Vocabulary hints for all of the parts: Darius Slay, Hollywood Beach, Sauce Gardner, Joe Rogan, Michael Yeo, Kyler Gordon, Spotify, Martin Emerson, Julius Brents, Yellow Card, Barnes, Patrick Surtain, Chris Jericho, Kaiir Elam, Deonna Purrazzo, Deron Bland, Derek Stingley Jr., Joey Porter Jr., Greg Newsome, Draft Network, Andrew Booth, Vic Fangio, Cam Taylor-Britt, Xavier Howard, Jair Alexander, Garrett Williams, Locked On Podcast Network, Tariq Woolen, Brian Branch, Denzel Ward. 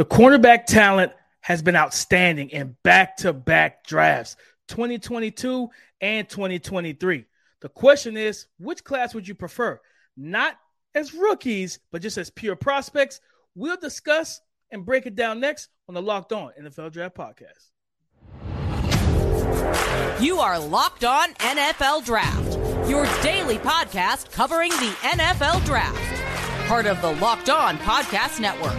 The cornerback talent has been outstanding in back-to-back drafts, 2022 and 2023. The question is, which class would you prefer? Not as rookies, but just as pure prospects. We'll discuss and break it down next on the Locked On NFL Draft Podcast. You are Locked On NFL Draft, your daily podcast covering the NFL Draft. Part of the Locked On Podcast Network,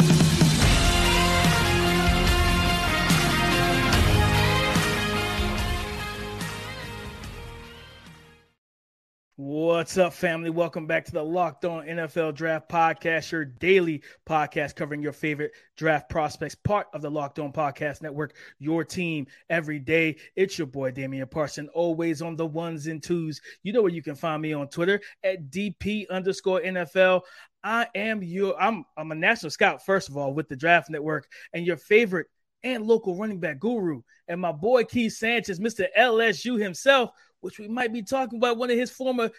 What's up, family? Welcome back to the Locked On NFL Draft Podcast, your daily podcast covering your favorite draft prospects, part of the Locked On Podcast Network, your team every day. It's your boy, Damian Parson, always on the ones and twos. You know where you can find me on Twitter at DP_NFL. I'm a national scout, first of all, with the Draft Network, and your favorite and local running back guru, and my boy, Keith Sanchez, Mr. LSU himself, which we might be talking about one of his former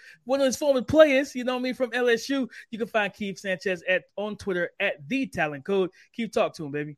players, you know what I mean, from LSU. You can find Keith Sanchez on Twitter at The Talent Code. Keith, talk to him, baby.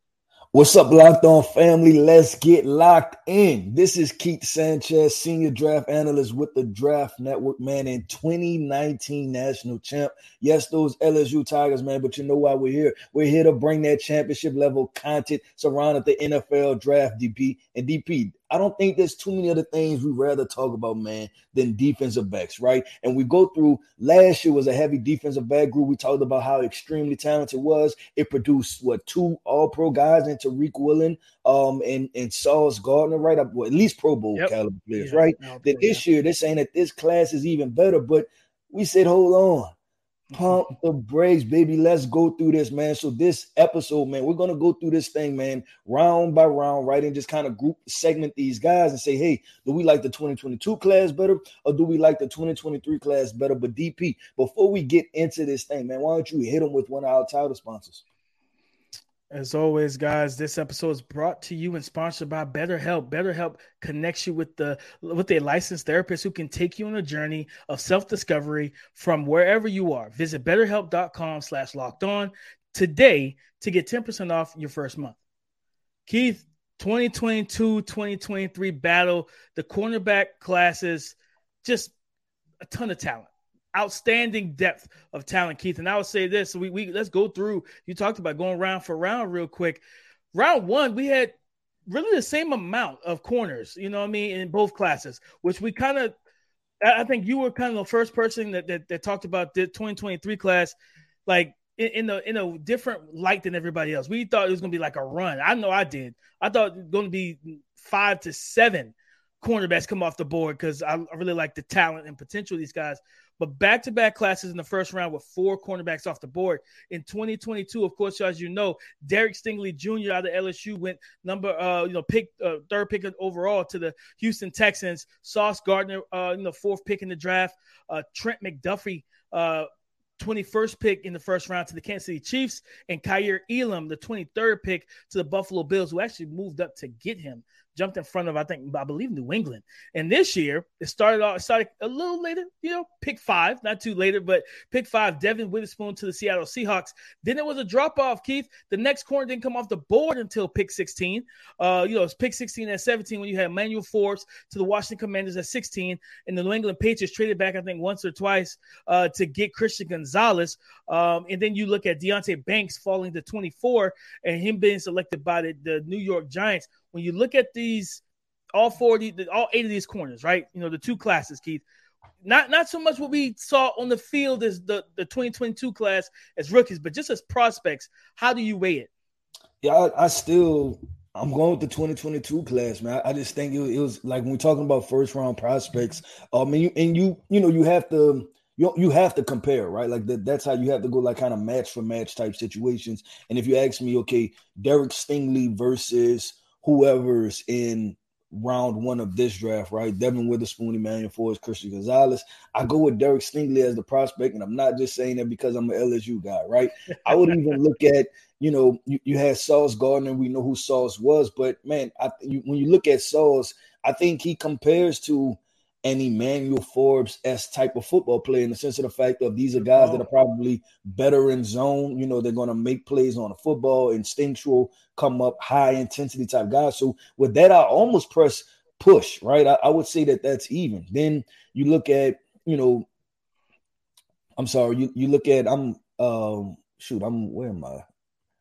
What's up, Locked On family? Let's get locked in. This is Keith Sanchez, senior draft analyst with the Draft Network, man, and 2019 national champ. Yes, those LSU Tigers, man, but you know why we're here. We're here to bring that championship-level content surrounding the NFL draft, DP. And DP, I don't think there's too many other things we'd rather talk about, man, than defensive backs, right? And we go through last year was a heavy defensive back group. We talked about how extremely talented it was. It produced, two all-pro guys in Tariq Woolen and Sauce Gardner, right? Well, at least Pro Bowl caliber players, right? Then this year, they're saying that this class is even better, but we said, hold on. Pump the brakes, baby. Let's go through this, man. So this episode, man, we're going to go through this thing, man, round by round, right, and just kind of group segment these guys and say, hey, do we like the 2022 class better or do we like the 2023 class better? But, DP, before we get into this thing, man, why don't you hit them with one of our title sponsors? As always, guys, this episode is brought to you and sponsored by BetterHelp. BetterHelp connects you with a licensed therapist who can take you on a journey of self-discovery from wherever you are. Visit BetterHelp.com/lockedon today to get 10% off your first month. Keith, 2022-2023 battle, the cornerback classes, just a ton of talent. Outstanding depth of talent, Keith. And I would say this, we let's go through. You talked about going round for round real quick. Round one, we had really the same amount of corners, you know what I mean, in both classes, which we kind of, I think you were kind of the first person that talked about the 2023 class, like in a different light than everybody else. We thought it was going to be like a run. I know I did. I thought it was going to be 5 to 7 cornerbacks come off the board because I really like the talent and potential of these guys. But back-to-back classes in the first round with 4 cornerbacks off the board. In 2022, of course, as you know, Derek Stingley Jr. out of LSU went third pick overall to the Houston Texans. Sauce Gardner, fourth pick in the draft. Trent McDuffie, 21st pick in the first round to the Kansas City Chiefs. And Kaiir Elam, the 23rd pick to the Buffalo Bills, who actually moved up to get him. Jumped in front of, I believe New England. And this year, it started a little later, pick 5, not too later, but pick 5, Devin Witherspoon to the Seattle Seahawks. Then it was a drop-off, Keith. The next corner didn't come off the board until pick 16. It's pick 16 at 17 when you had Emmanuel Forbes to the Washington Commanders at 16. And the New England Patriots traded back, I think, once or twice to get Christian Gonzalez. And then you look at Deontay Banks falling to 24 and him being selected by the New York Giants. When you look at these, all 8 of these corners, right? The 2 classes, Keith. Not so much what we saw on the field as the 2022 class as rookies, but just as prospects. How do you weigh it? Yeah, I'm going with the 2022 class, man. I just think it was like when we're talking about first round prospects. You have to compare, right? Like that's how you have to go, like kind of match for match type situations. And if you ask me, okay, Derek Stingley versus whoever's in round one of this draft, right? Devin Witherspoon, Emmanuel Forbes, Christian Gonzalez. I go with Derek Stingley as the prospect, and I'm not just saying that because I'm an LSU guy, right? I would even look at, you had Sauce Gardner. We know who Sauce was, but, man, when you look at Sauce, I think he compares to an Emmanuel Forbes-esque type of football player in the sense of the fact that these are guys that are probably better in zone. You know, they're going to make plays on the football, instinctual, come up, high-intensity type guys. So with that, I almost press push, right? I would say that that's even. Then you look at, you know, I'm sorry, you look at, where am I?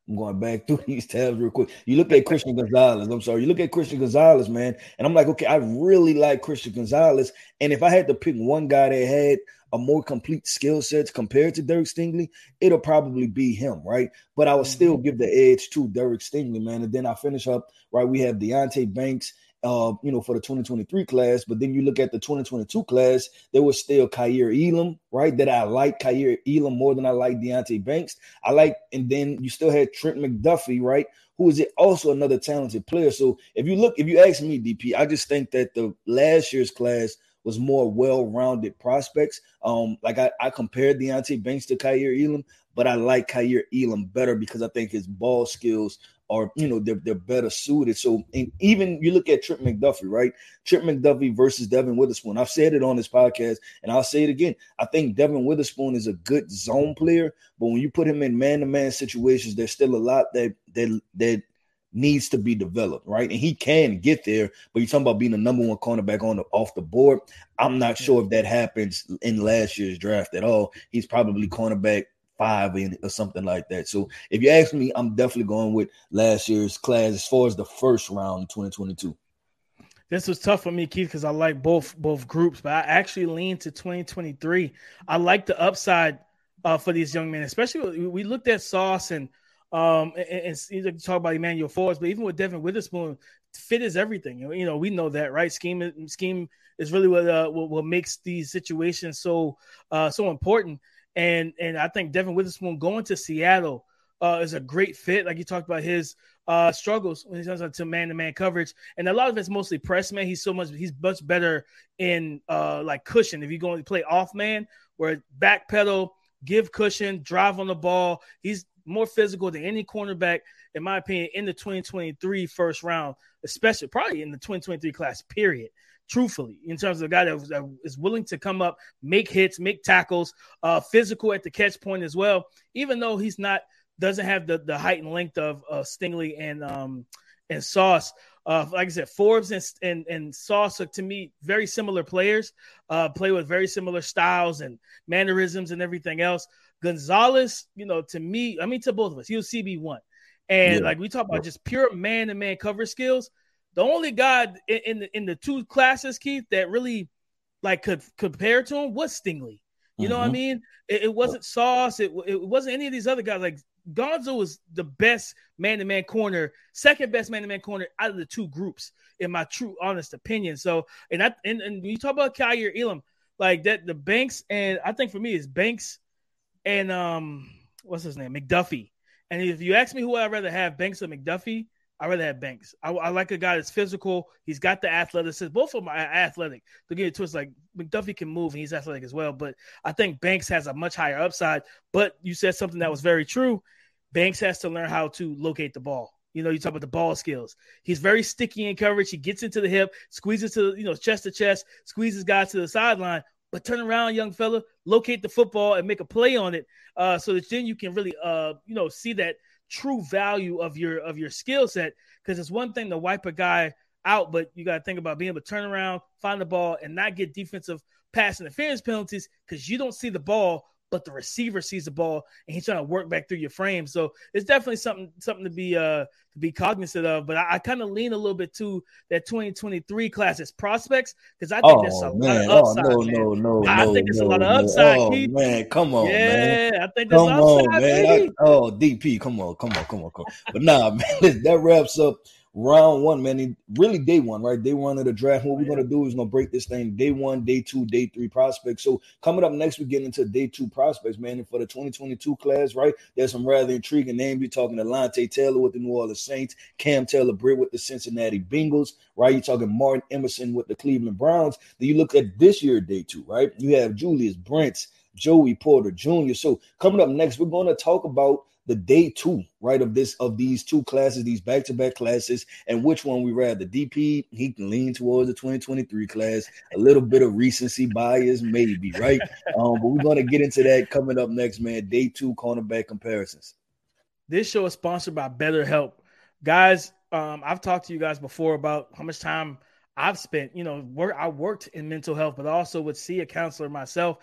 I'm going back through these tabs real quick. You look at Christian Gonzalez. You look at Christian Gonzalez, man. And I'm like, okay, I really like Christian Gonzalez. And if I had to pick one guy that had a more complete skill sets compared to Derek Stingley, it'll probably be him, right? But I would still give the edge to Derek Stingley, man. And then I finish up, right, we have Deontay Banks, you know, for the 2023 class. But then you look at the 2022 class, there was still Kaiir Elam, right? That I like Kaiir Elam more than I like Deontay Banks. And then you still had Trent McDuffie, right? Who is also another talented player. So if you ask me, DP, I just think that the last year's class was more well-rounded prospects. Like I compared Deontay Banks to Kaiir Elam, but I like Kaiir Elam better because I think his ball skills are, you know, they're better suited. So, and even you look at Trent McDuffie, right? Trent McDuffie versus Devin Witherspoon. I've said it on this podcast, and I'll say it again. I think Devin Witherspoon is a good zone player, but when you put him in man-to-man situations, there's still a lot that needs to be developed, right? And he can get there, but you're talking about being the number one cornerback off the board. I'm not sure if that happens in last year's draft at all. He's probably cornerback 5 or something like that. So if you ask me, I'm definitely going with last year's class as far as the first round in 2022. This was tough for me, Keith, because I like both groups, but I actually lean to 2023. I like the upside for these young men, especially we looked at Sauce and talk about Emmanuel Forbes, but even with Devin Witherspoon, fit is everything. You know, we know that, right? Scheme is really what makes these situations so important. And I think Devin Witherspoon going to Seattle is a great fit. Like you talked about his struggles when he comes to man-to-man coverage, and a lot of it's mostly press man. He's much better in like cushion. If you're going to play off man, where backpedal, give cushion, drive on the ball, he's more physical than any cornerback, in my opinion, in the 2023 first round, especially probably in the 2023 class, period. Truthfully, in terms of a guy that is willing to come up, make hits, make tackles, physical at the catch point as well, even though he's doesn't have the height and length of Stingley and Sauce. Like I said, Forbes and Sauce are, to me, very similar players, play with very similar styles and mannerisms and everything else. Gonzalez, you know, to me, I mean, to both of us, he was CB1. And like we talk about just pure man-to-man cover skills, the only guy in the two classes, Keith, that really like could compare to him was Stingley. You know what I mean? It wasn't Sauce. It wasn't any of these other guys. Like Gonzo was the best man-to-man corner, second best man-to-man corner out of the two groups, in my true honest opinion. So, and when you talk about Kaiir Elam, like that, the Banks, and I think for me is Banks and what's his name, McDuffie. And if you ask me who I'd rather have, Banks or McDuffie, I rather have Banks. I like a guy that's physical. He's got the athleticism. Both of them are athletic. Don't get it twisted. Like McDuffie can move and he's athletic as well. But I think Banks has a much higher upside. But you said something that was very true. Banks has to learn how to locate the ball. You know, you talk about the ball skills. He's very sticky in coverage. He gets into the hip, squeezes chest to chest, squeezes guys to the sideline. But turn around, young fella, locate the football and make a play on it. So that then you can really, see that true value of your skill set, because it's one thing to wipe a guy out, but you got to think about being able to turn around, find the ball, and not get defensive pass interference penalties because you don't see the ball, but the receiver sees the ball and he's trying to work back through your frame. So it's definitely something to be cognizant of. But I kind of lean a little bit to that 2023 class as prospects because I think there's a lot of upside. I think there's a lot of upside. Keith. Man, come on, man. I think there's upside, man. DP, come on. But nah, man, that wraps up round one, man. Really day one, right? Day one of the draft. What we're going to do is going to break this thing. Day one, day two, day three prospects. So coming up next, we get into day two prospects, man. And for the 2022 class, right, there's some rather intriguing names. You're talking Alontae Taylor with the New Orleans Saints, Cam Taylor-Britt with the Cincinnati Bengals, right? You're talking Martin Emerson with the Cleveland Browns. Then you look at this year, day two, right? You have Julius Brents, Joey Porter Jr. So coming up next, we're going to talk about the day two, right, of these two classes, these back-to-back classes, and which one we rather. DP, he can lean towards the 2023 class, a little bit of recency bias maybe, right? But we're going to get into that coming up next, man. Day two cornerback comparisons. This show is sponsored by BetterHelp. Guys, I've talked to you guys before about how much time I've spent, I worked in mental health, but also would see a counselor myself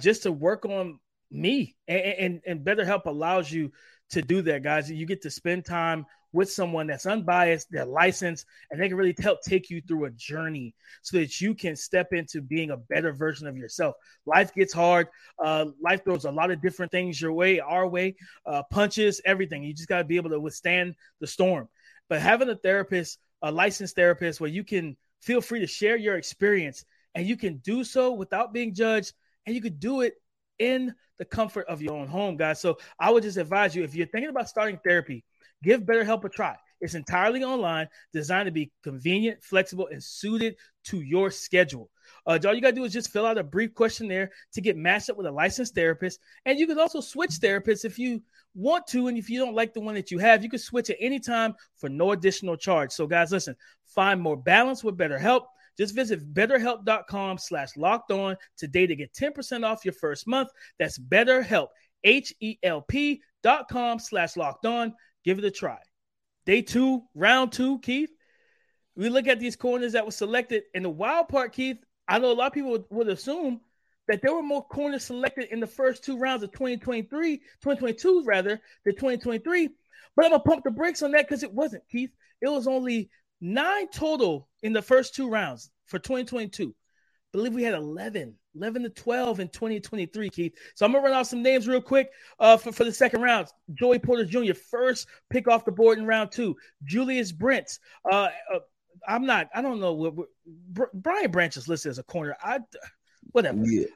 just to work on me, and BetterHelp allows you to do that, guys. You get to spend time with someone that's unbiased, they're licensed, and they can really help take you through a journey so that you can step into being a better version of yourself. Life gets hard. Life throws a lot of different things your way, our way, punches, everything. You just got to be able to withstand the storm. But having a therapist, a licensed therapist, where you can feel free to share your experience, and you can do so without being judged, and you could do it in the comfort of your own home, guys. So I would just advise you, if you're thinking about starting therapy, give BetterHelp a try. It's entirely online, designed to be convenient, flexible, and suited to your schedule. All you got to do is just fill out a brief questionnaire to get matched up with a licensed therapist. And you can also switch therapists if you want to. And if you don't like the one that you have, you can switch at any time for no additional charge. So, guys, listen, find more balance with BetterHelp. Just visit BetterHelp.com/lockedon today to get 10% off your first month. That's BetterHelp, HELP.com/lockedon. Give it a try. Day two, round two, Keith. We look at these corners that were selected. And the wild part, Keith, I know a lot of people would assume that there were more corners selected in the first two rounds of 2022 than 2023. But I'm going to pump the brakes on that because it wasn't, Keith. It was only 9 total in the first two rounds for 2022. I believe we had 11 to 12 in 2023, Keith. So I'm going to run off some names real quick for the second round. Joey Porter Jr., first pick off the board in round two. Julius Brents. Brian Branch is listed as a corner. Whatever. Yeah.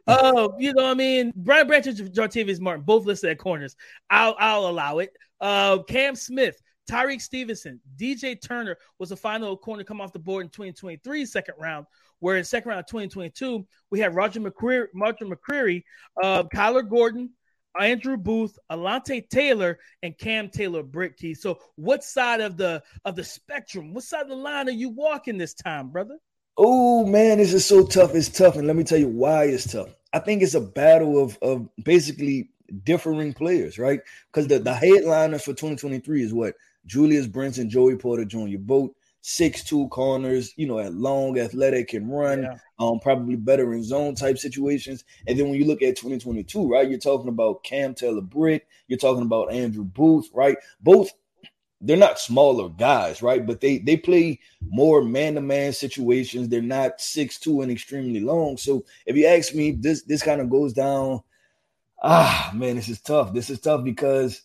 You know what I mean? Brian Branch and Jartavius Martin, both listed at corners. I'll allow it. Cam Smith, Tyreek Stevenson, DJ Turner was the final corner come off the board in 2023 second round, where in second round of 2022, we had Roger McCreary, Kyler Gordon, Andrew Booth, Alontae Taylor, and Cam Taylor-Britt, Keith. So what side of the spectrum, what side of the line are you walking this time, brother? Oh, man, this is so tough. It's tough, and let me tell you why it's tough. I think it's a battle of basically differing players, right? Because the headliner for 2023 is what? Julius Brents and Joey Porter Jr., both 6'2" corners, at long, athletic, can run, probably better in zone type situations. And then when you look at 2022, right, you're talking about Cam Taylor-Britt, you're talking about Andrew Booth, right? Both, they're not smaller guys, right? But they play more man-to-man situations. They're not 6'2" and extremely long. So if you ask me, this kind of goes down. Man, this is tough. This is tough because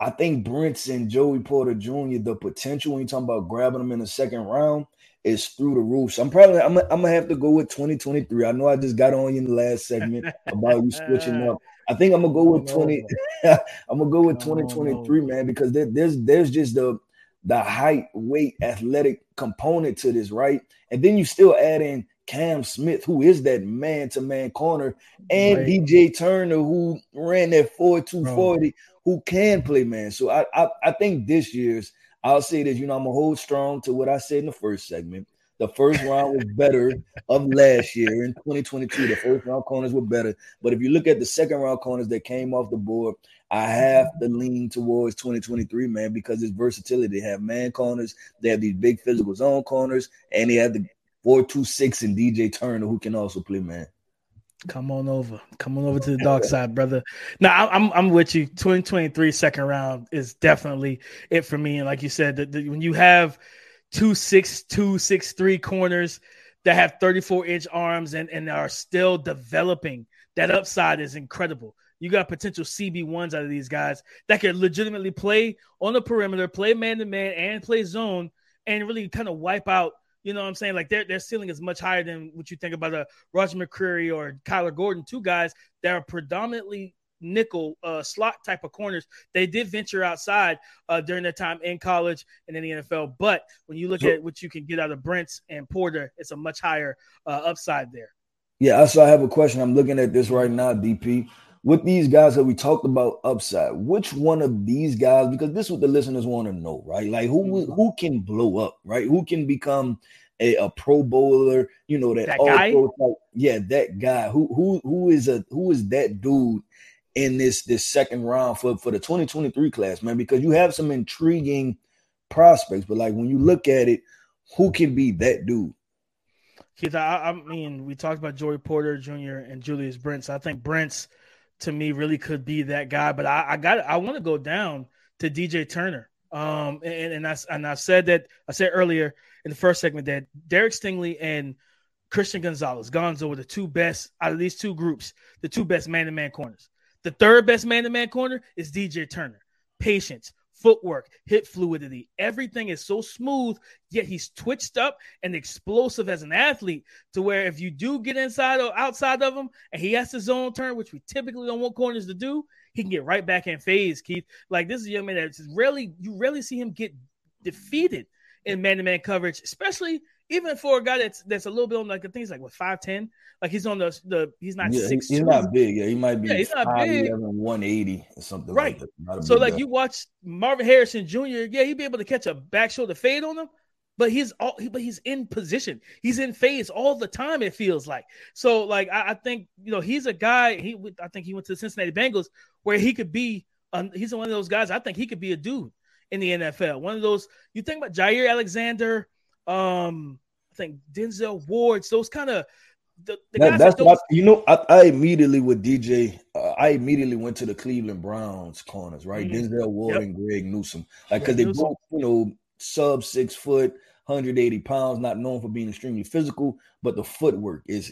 I think Brents and Joey Porter Jr., the potential when you're talking about grabbing them in the second round is through the roof. So I'm going to have to go with 2023. I know I just got on you in the last segment about you switching up. I think I'm going to go with 2023, man, because there's just the height, weight, athletic component to this, right? And then you still add in Cam Smith, who is that man-to-man corner, and right. DJ Turner, who ran that 4.240, who can play man. So I think this year's, I'll say this, I'm going to hold strong to what I said in the first segment. The first round was better of last year. In 2022, the first round corners were better. But if you look at the second round corners that came off the board, I have to lean towards 2023, man, because it's versatility. They have man corners. They have these big physical zone corners, and they have the 4.26 and DJ Turner, who can also play man. Come on over to the dark side, brother. No, I'm with you. 2023 second round is definitely it for me. And like you said, when you have 2.6, 2.63 corners that have 34-inch arms and are still developing, that upside is incredible. You got potential CB1s out of these guys that can legitimately play on the perimeter, play man-to-man, and play zone, and really kind of wipe out. You know what I'm saying? Like their ceiling is much higher than what you think about a Roger McCreary or Kyler Gordon, two guys that are predominantly nickel slot type of corners. They did venture outside during their time in college and in the NFL. But when you look at what you can get out of Brents and Porter, it's a much higher upside there. Yeah, so I have a question. I'm looking at this right now, DP. With these guys that we talked about upside, which one of these guys, because this is what the listeners want to know, right? Like who can blow up, right? Who can become a Pro Bowler, you know, that guy? Like, yeah, that guy. Who is that dude in this second round for the 2023 class, man? Because you have some intriguing prospects, but like when you look at it, who can be that dude? Keith, I mean, we talked about Joey Porter Jr. and Julius Brents. I think Brents, to me, really could be that guy. But I want to go down to DJ Turner. I said earlier in the first segment that Derek Stingley and Christian Gonzalez were the two best out of these two groups, the two best man-to-man corners. The third best man-to-man corner is DJ Turner. Patience, footwork, hip fluidity. Everything is so smooth, yet he's twitched up and explosive as an athlete to where if you do get inside or outside of him and he has his own turn, which we typically don't want corners to do, he can get right back in phase, Keith. Like, this is a young man that's you rarely see him get defeated in man-to-man coverage, especially even for a guy that's a little bit on, like, I think he's like, what, 5'10"? Like, he's on the he's not 6'2". He's not big. Yeah, he might be 5'11", 180 or something right. like that. So, like, guy. You watch Marvin Harrison Jr., yeah, he'd be able to catch a back shoulder fade on him, but he's in position. He's in phase all the time, it feels like. So, like, I think, you know, he's a guy, I think he went to the Cincinnati Bengals, where he could be – he's one of those guys. I think he could be a dude in the NFL. One of those – you think about Jair Alexander – I think Denzel Ward, those kind of the guys that's that I immediately went to the Cleveland Browns corners, right? Mm-hmm. Denzel Ward and Greg Newsome, like, because they both, you know, sub 6 foot, 180 pounds, not known for being extremely physical, but the footwork is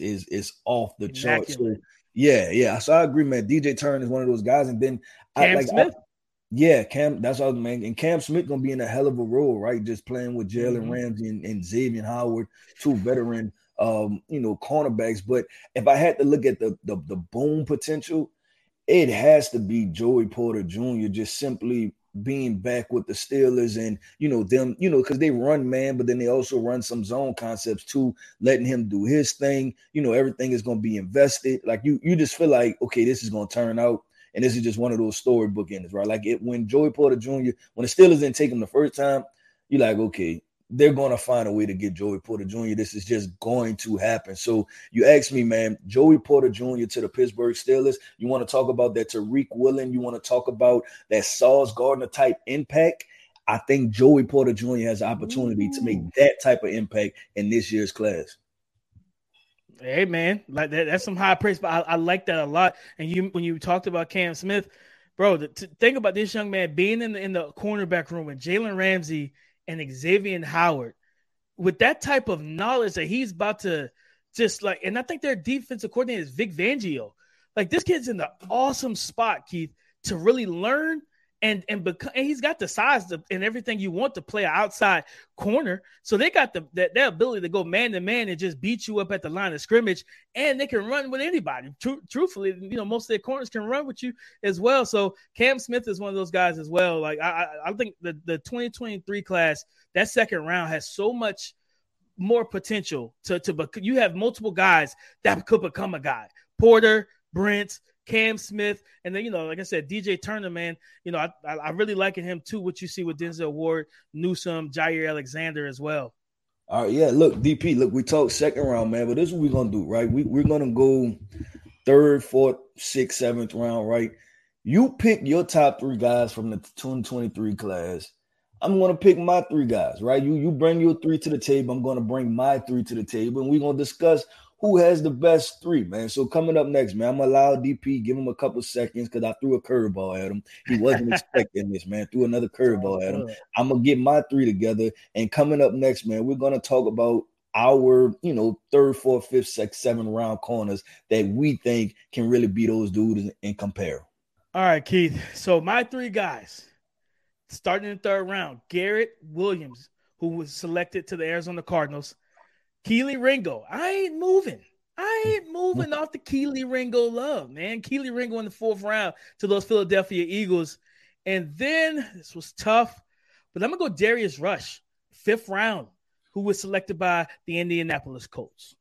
off the charts. So, yeah. So I agree, man. DJ Turner is one of those guys, and then Cam Smith. Yeah, Cam. That's all, man. And Cam Smith gonna be in a hell of a role, right? Just playing with Jalen Ramsey and Xavier Howard, two veteran, you know, cornerbacks. But if I had to look at the boom potential, it has to be Joey Porter Jr. Just simply being back with the Steelers, and you know them, you know, because they run man, but then they also run some zone concepts too. Letting him do his thing, you know, everything is gonna be invested. Like you just feel like, okay, this is gonna turn out. And this is just one of those storybook endings, right? Like when Joey Porter Jr., when the Steelers didn't take him the first time, you're like, okay, they're going to find a way to get Joey Porter Jr. This is just going to happen. So you ask me, man, Joey Porter Jr. to the Pittsburgh Steelers, you want to talk about that Tariq Woolen, you want to talk about that Sauce Gardner type impact? I think Joey Porter Jr. has the opportunity to make that type of impact in this year's class. Hey, man, like that's some high praise, but I like that a lot. And when you talked about Cam Smith, bro, to think about this young man being in the cornerback room with Jalen Ramsey and Xavier Howard, with that type of knowledge that he's about to just like, and I think their defensive coordinator is Vic Fangio. Like, this kid's in the awesome spot, Keith, to really learn. And he's got the size and everything you want to play an outside corner. So they got that ability to go man-to-man and just beat you up at the line of scrimmage, and they can run with anybody. Truthfully, you know, most of their corners can run with you as well. So Cam Smith is one of those guys as well. Like, I think the 2023 class, that second round has so much more potential to you have multiple guys that could become a guy. Porter, Brent, Cam Smith, and then, you know, like I said, DJ Turner, man, you know, I really liking him too, what you see with Denzel Ward, Newsome, Jair Alexander as well. All right, yeah, look, DP, look, we talked second round, man, but this is what we're going to do, right? We're going to go third, fourth, sixth, seventh round, right? You pick your top three guys from the 2023 class. I'm going to pick my three guys, right? You bring your three to the table. I'm going to bring my three to the table, and we're going to discuss – who has the best three, man? So coming up next, man, I'm going to allow DP, give him a couple seconds, because I threw a curveball at him. He wasn't expecting this, man. Threw another curveball at him. I'm going to get my three together. And coming up next, man, we're going to talk about our, you know, third, fourth, fifth, sixth, seventh round corners that we think can really be those dudes and compare. All right, Keith. So my three guys, starting in the third round, Garrett Williams, who was selected to the Arizona Cardinals. Kelee Ringo. I ain't moving off the Kelee Ringo love, man. Kelee Ringo in the fourth round to those Philadelphia Eagles. And then, this was tough, but I'm going to go Darius Rush, fifth round, who was selected by the Indianapolis Colts.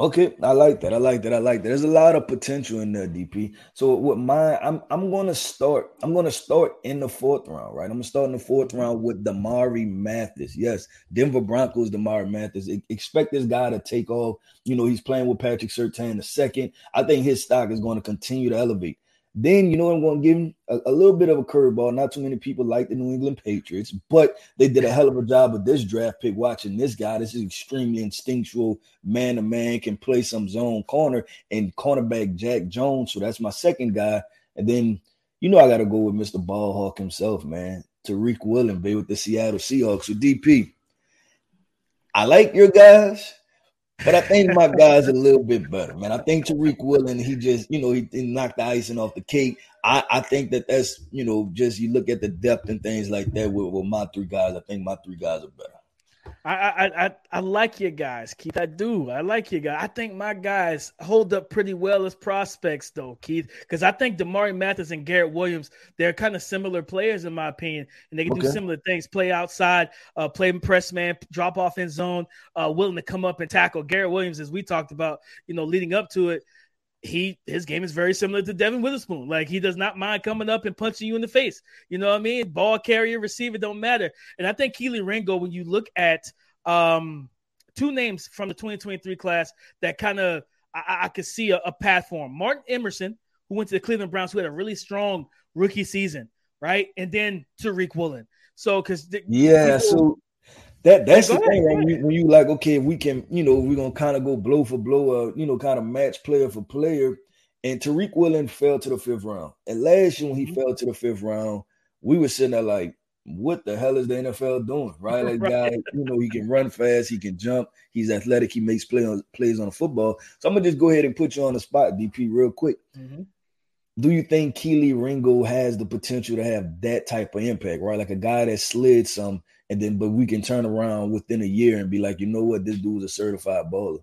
Okay, I like that. There's a lot of potential in there, DP. So with mine, I'm gonna start in the fourth round, right? I'm gonna start in the fourth round with Damarri Mathis. Yes, Denver Broncos, Damarri Mathis. Expect this guy to take off. You know, he's playing with Patrick Surtain II. I think his stock is going to continue to elevate. Then, you know, I'm going to give him a little bit of a curveball. Not too many people like the New England Patriots, but they did a hell of a job with this draft pick watching this guy. This is extremely instinctual, man-to-man, can play some zone corner, and cornerback Jack Jones. So that's my second guy. And then, you know, I got to go with Mr. Ball Hawk himself, man, Tariq Woolen, babe, with the Seattle Seahawks. So, DP, I like your guys. But I think my guy's a little bit better, man. I think Tariq Woolen, he just, you know, he knocked the icing off the cake. I think that's, you know, just you look at the depth and things like that with my three guys. I think my three guys are better. I like your guys, Keith. I do. I like your guys. I think my guys hold up pretty well as prospects, though, Keith, because I think Damarri Mathis and Garrett Williams, they're kind of similar players in my opinion, and they can do similar things, play outside, play press man, drop off in zone, willing to come up and tackle. Garrett Williams, as we talked about, you know, leading up to it, his game is very similar to Devin Witherspoon. Like, he does not mind coming up and punching you in the face. You know what I mean? Ball carrier, receiver, don't matter. And I think Kelee Ringo, when you look at two names from the 2023 class that kind of I could see a path for him. Martin Emerson, who went to the Cleveland Browns, who had a really strong rookie season, right? And then Tariq Woolen. So, because That's the thing when you like, okay, we can, you know, we're going to kind of go blow for blow, you know, kind of match player for player. And Tariq Woolen fell to the fifth round. And last year when he fell to the fifth round, we were sitting there like, what the hell is the NFL doing, right? Like, guy, you know, he can run fast, he can jump, he's athletic, he makes plays on the football. So I'm going to just go ahead and put you on the spot, DP, real quick. Mm-hmm. Do you think Kelee Ringo has the potential to have that type of impact, right? Like a guy that slid some, and then, but we can turn around within a year and be like, you know what, this dude's a certified baller.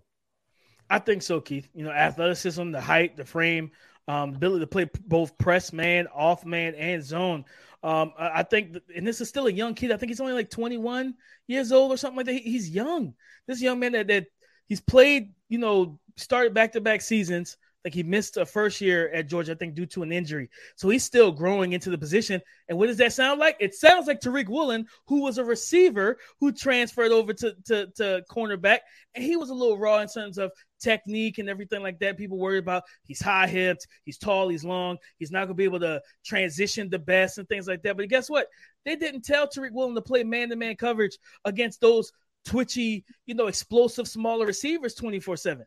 I think so, Keith. You know, athleticism, the height, the frame, ability to play both press man, off man, and zone. I think, and this is still a young kid. I think he's only like 21 years old or something like that. He's young. This young man that he's played, you know, started back-to-back seasons. Like, he missed a first year at Georgia, I think, due to an injury. So he's still growing into the position. And what does that sound like? It sounds like Tariq Woolen, who was a receiver who transferred over to cornerback. And he was a little raw in terms of technique and everything like that. People worry about he's high-hipped, he's tall, he's long, he's not going to be able to transition the best and things like that. But guess what? They didn't tell Tariq Woolen to play man-to-man coverage against those twitchy, you know, explosive, smaller receivers 24/7.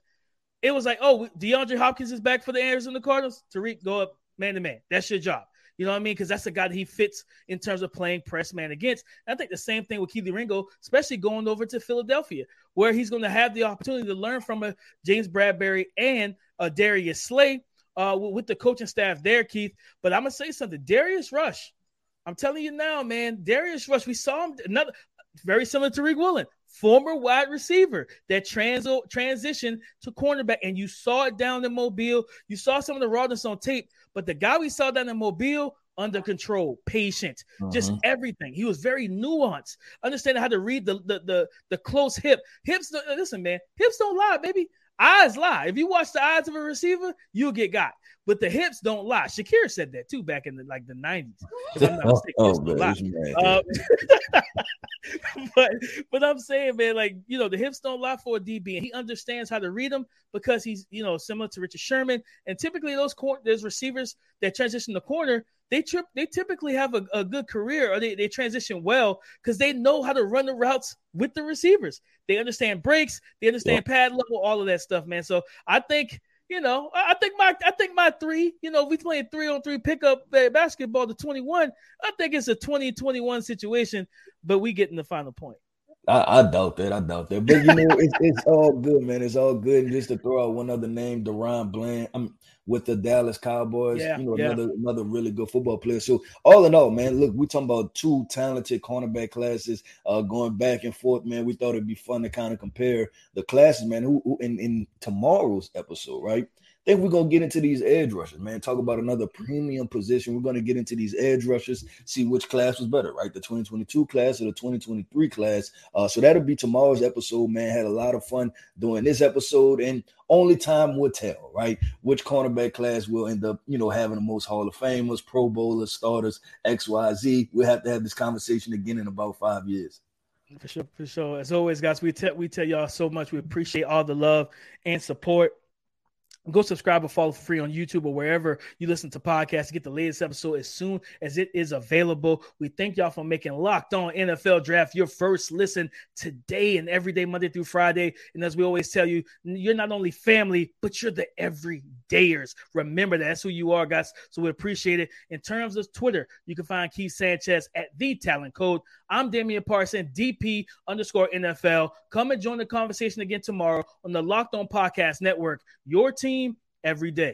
It was like, oh, DeAndre Hopkins is back for the Arizona Cardinals. Tariq, go up man-to-man. That's your job. You know what I mean? Because that's the guy that he fits in terms of playing press man against. And I think the same thing with Kelee Ringo, especially going over to Philadelphia, where he's going to have the opportunity to learn from a James Bradberry and a Darius Slay with the coaching staff there, Keith. But I'm going to say something. Darius Rush, I'm telling you now, man, Darius Rush, we saw him, another very similar to Tariq Woolen, former wide receiver that transitioned to cornerback, and you saw it down in Mobile. You saw some of the rawness on tape, but the guy we saw down in Mobile, under control, patient, just everything. He was very nuanced, understanding how to read the close hip. Hips, listen, man, hips don't lie, baby. Eyes lie. If you watch the eyes of a receiver, you'll get got. But the hips don't lie. Shakira said that too back in the 90s. If I'm not mistaken, but I'm saying, man, like, you know, the hips don't lie for a DB, and he understands how to read them because he's, you know, similar to Richard Sherman. And typically, there's receivers that transition the corner. They typically have a good career, or they transition well because they know how to run the routes with the receivers. They understand breaks, they understand pad level, all of that stuff, man. So I think, you know, I think my three, you know, if we playing 3-on-3 pickup basketball to 21, I think it's a 20-21 situation, but we getting the final point. I doubt that. But, you know, it's all good, man. It's all good. And just to throw out one other name, Deron Bland, with the Dallas Cowboys, another really good football player. So all in all, man, look, we're talking about two talented cornerback classes going back and forth, man. We thought it'd be fun to kind of compare the classes, man, who in tomorrow's episode, right? Then we're going to get into these edge rushers, man. Talk about another premium position. We're going to get into these edge rushers, see which class was better, right? The 2022 class or the 2023 class. So that'll be tomorrow's episode, man. Had a lot of fun doing this episode, and only time will tell, right, which cornerback class will end up, you know, having the most Hall of Famers, Pro Bowlers, starters, X, Y, Z. We'll have to have this conversation again in about 5 years. For sure, for sure. As always, guys, we tell y'all so much. We appreciate all the love and support. Go subscribe or follow for free on YouTube or wherever you listen to podcasts to get the latest episode as soon as it is available. We thank y'all for making Locked On NFL Draft your first listen today and every day, Monday through Friday. And as we always tell you, you're not only family, but you're the everydayers. Remember that. That's who you are, guys. So we appreciate it. In terms of Twitter, you can find Keith Sanchez at The Talent Code. I'm Damian Parson, DP_NFL. Come and join the conversation again tomorrow on the Locked On Podcast Network. Your team every day.